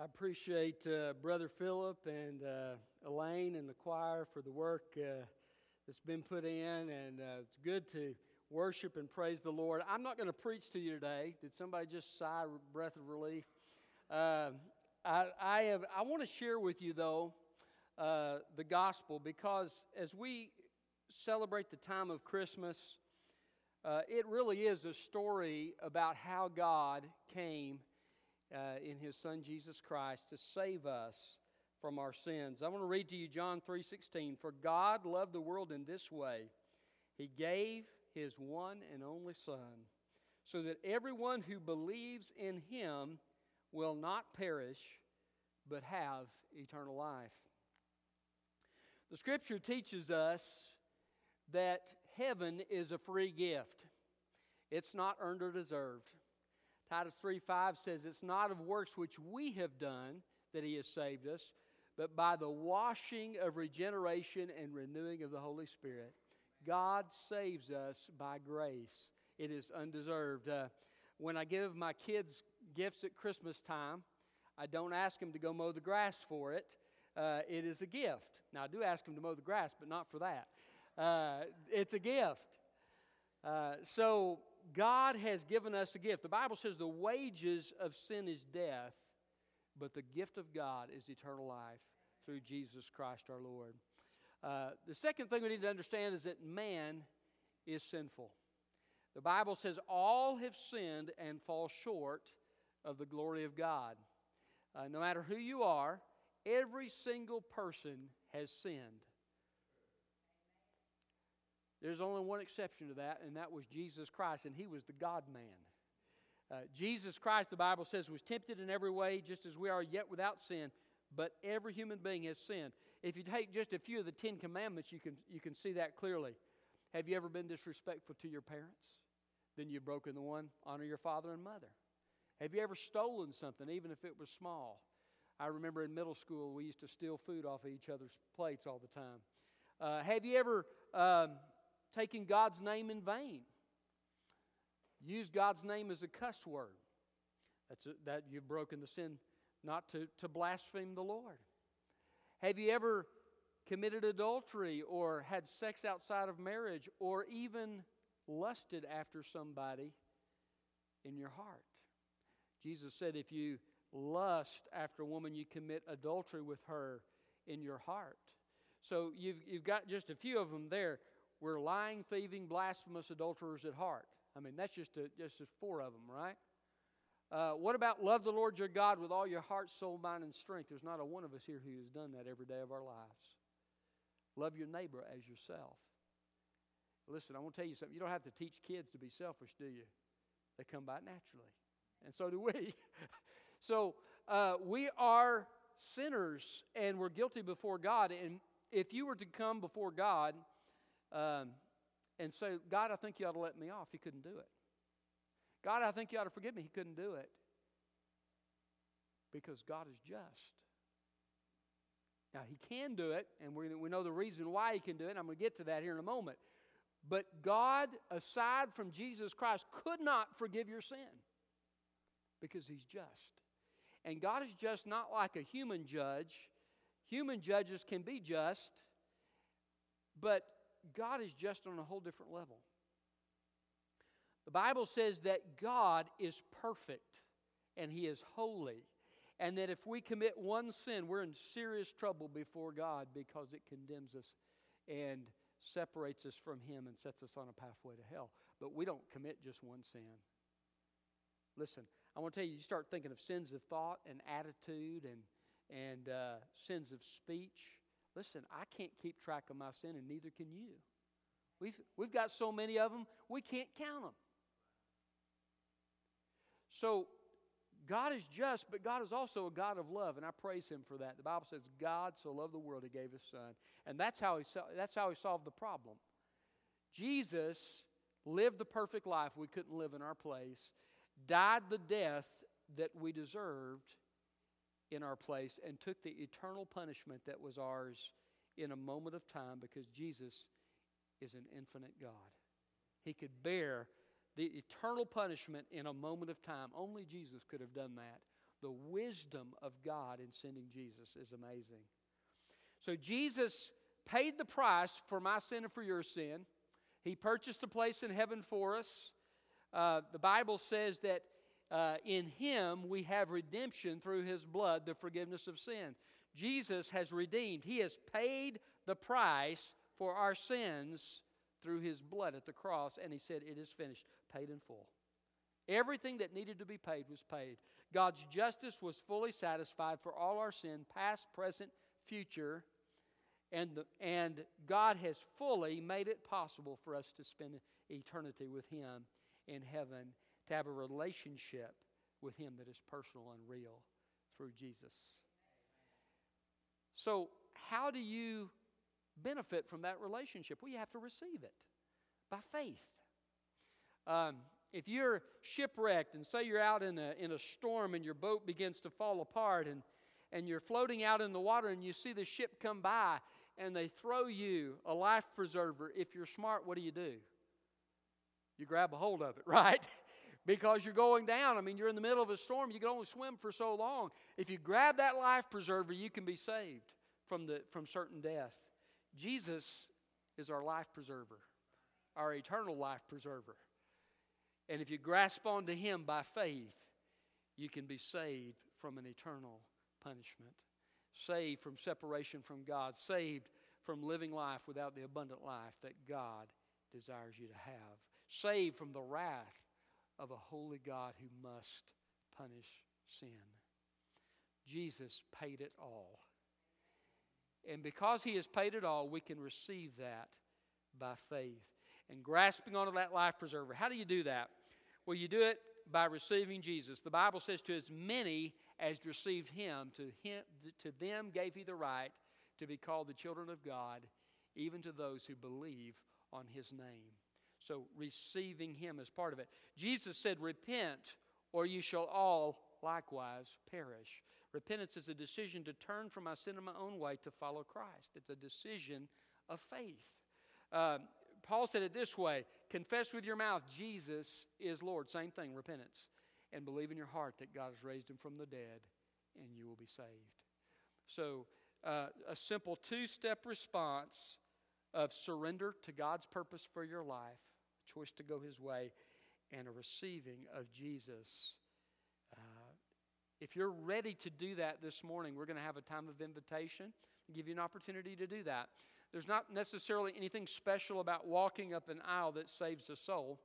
I appreciate Brother Philip and Elaine and the choir for the work that's been put in, and it's good to worship and praise the Lord. I'm not going to preach to you today. Did somebody just sigh a breath of relief? I want to share with you, though, the gospel, because as we celebrate the time of Christmas, it really is a story about how God came in His Son Jesus Christ to save us from our sins. I want to read to you John 3:16. For God loved the world in this way. He gave His one and only Son, so that everyone who believes in Him will not perish, but have eternal life. The Scripture teaches us that heaven is a free gift. It's not earned or deserved. Titus 3:5 says, it's not of works which we have done that He has saved us, but by the washing of regeneration and renewing of the Holy Spirit. God saves us by grace. It is undeserved. When I give my kids gifts at Christmas time, I don't ask them to go mow the grass for it. It is a gift. Now, I do ask them to mow the grass, but not for that. It's a gift. So God has given us a gift. The Bible says the wages of sin is death, but the gift of God is eternal life through Jesus Christ our Lord. The second thing we need to understand is that man is sinful. The Bible says all have sinned and fall short of the glory of God. No matter who you are, every single person has sinned. There's only one exception to that, and that was Jesus Christ, and He was the God-man. Jesus Christ, the Bible says, was tempted in every way, just as we are, yet without sin. But every human being has sinned. If you take just a few of the Ten Commandments, you can see that clearly. Have you ever been disrespectful to your parents? Then you've broken the one, honor your father and mother. Have you ever stolen something, even if it was small? I remember in middle school, we used to steal food off of each other's plates all the time. Have you ever taken God's name in vain? Use God's name as a cuss word. That you've broken the sin not to blaspheme the Lord. Have you ever committed adultery or had sex outside of marriage or even lusted after somebody in your heart? Jesus said, if you lust after a woman, you commit adultery with her in your heart. So you've got just a few of them there. We're lying, thieving, blasphemous, adulterers at heart. I mean, that's just four of them, right? What about love the Lord your God with all your heart, soul, mind, and strength? There's not a one of us here who has done that every day of our lives. Love your neighbor as yourself. Listen, I want to tell you something. You don't have to teach kids to be selfish, do you? They come by naturally. And so do we. So we are sinners, and we're guilty before God. And if you were to come before God and say, God, I think you ought to let me off, He couldn't do it. God, I think you ought to forgive me. He couldn't do it because God is just. Now, He can do it, and we know the reason why He can do it. I'm going to get to that here in a moment. But God, aside from Jesus Christ, could not forgive your sin because He's just. And God is just not like a human judge. Human judges can be just, but God is just on a whole different level. The Bible says that God is perfect and He is holy, and that if we commit one sin, we're in serious trouble before God because it condemns us and separates us from Him and sets us on a pathway to hell. But we don't commit just one sin. Listen, I want to tell you, you start thinking of sins of thought and attitude and sins of speech. Listen, I can't keep track of my sin, and neither can you. We've got so many of them, we can't count them. So, God is just, but God is also a God of love, and I praise Him for that. The Bible says, God so loved the world, He gave His Son. And that's how He solved the problem. Jesus lived the perfect life we couldn't live in our place, died the death that we deserved in our place, and took the eternal punishment that was ours in a moment of time, because Jesus is an infinite God. He could bear the eternal punishment in a moment of time. Only Jesus could have done that. The wisdom of God in sending Jesus is amazing. So Jesus paid the price for my sin and for your sin. He purchased a place in heaven for us. The Bible says that in Him we have redemption through His blood, the forgiveness of sin. Jesus has redeemed. He has paid the price for our sins through His blood at the cross. And He said, it is finished, paid in full. Everything that needed to be paid was paid. God's justice was fully satisfied for all our sin, past, present, future. And God has fully made it possible for us to spend eternity with Him in heaven, to have a relationship with Him that is personal and real through Jesus. So how do you benefit from that relationship? Well, you have to receive it by faith. If you're shipwrecked and say you're out in a storm and your boat begins to fall apart and you're floating out in the water and you see the ship come by and they throw you a life preserver, if you're smart, what do? You grab a hold of it, right? Because you're going down. I mean, you're in the middle of a storm. You can only swim for so long. If you grab that life preserver, you can be saved from certain death. Jesus is our life preserver, our eternal life preserver. And if you grasp onto Him by faith, you can be saved from an eternal punishment, saved from separation from God, saved from living life without the abundant life that God desires you to have, saved from the wrath of a holy God who must punish sin. Jesus paid it all. And because He has paid it all, we can receive that by faith and grasping onto that life preserver. How do you do that? Well, you do it by receiving Jesus. The Bible says, to as many as received Him, to them gave He the right to be called the children of God, even to those who believe on His name. So receiving Him is part of it. Jesus said, repent, or you shall all likewise perish. Repentance is a decision to turn from my sin and my own way to follow Christ. It's a decision of faith. Paul said it this way, confess with your mouth, Jesus is Lord. Same thing, repentance. And believe in your heart that God has raised Him from the dead, and you will be saved. So a simple two-step response of surrender to God's purpose for your life, a choice to go His way, and a receiving of Jesus. If you're ready to do that this morning, we're going to have a time of invitation and give you an opportunity to do that. There's not necessarily anything special about walking up an aisle that saves a soul,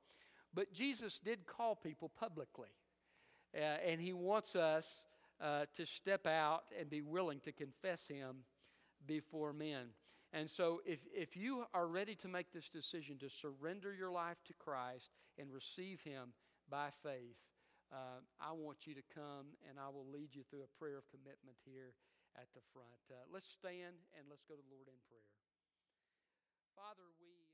but Jesus did call people publicly, and He wants us to step out and be willing to confess Him before men. And so if you are ready to make this decision to surrender your life to Christ and receive Him by faith, I want you to come, and I will lead you through a prayer of commitment here at the front. Let's stand and let's go to the Lord in prayer. Father, we...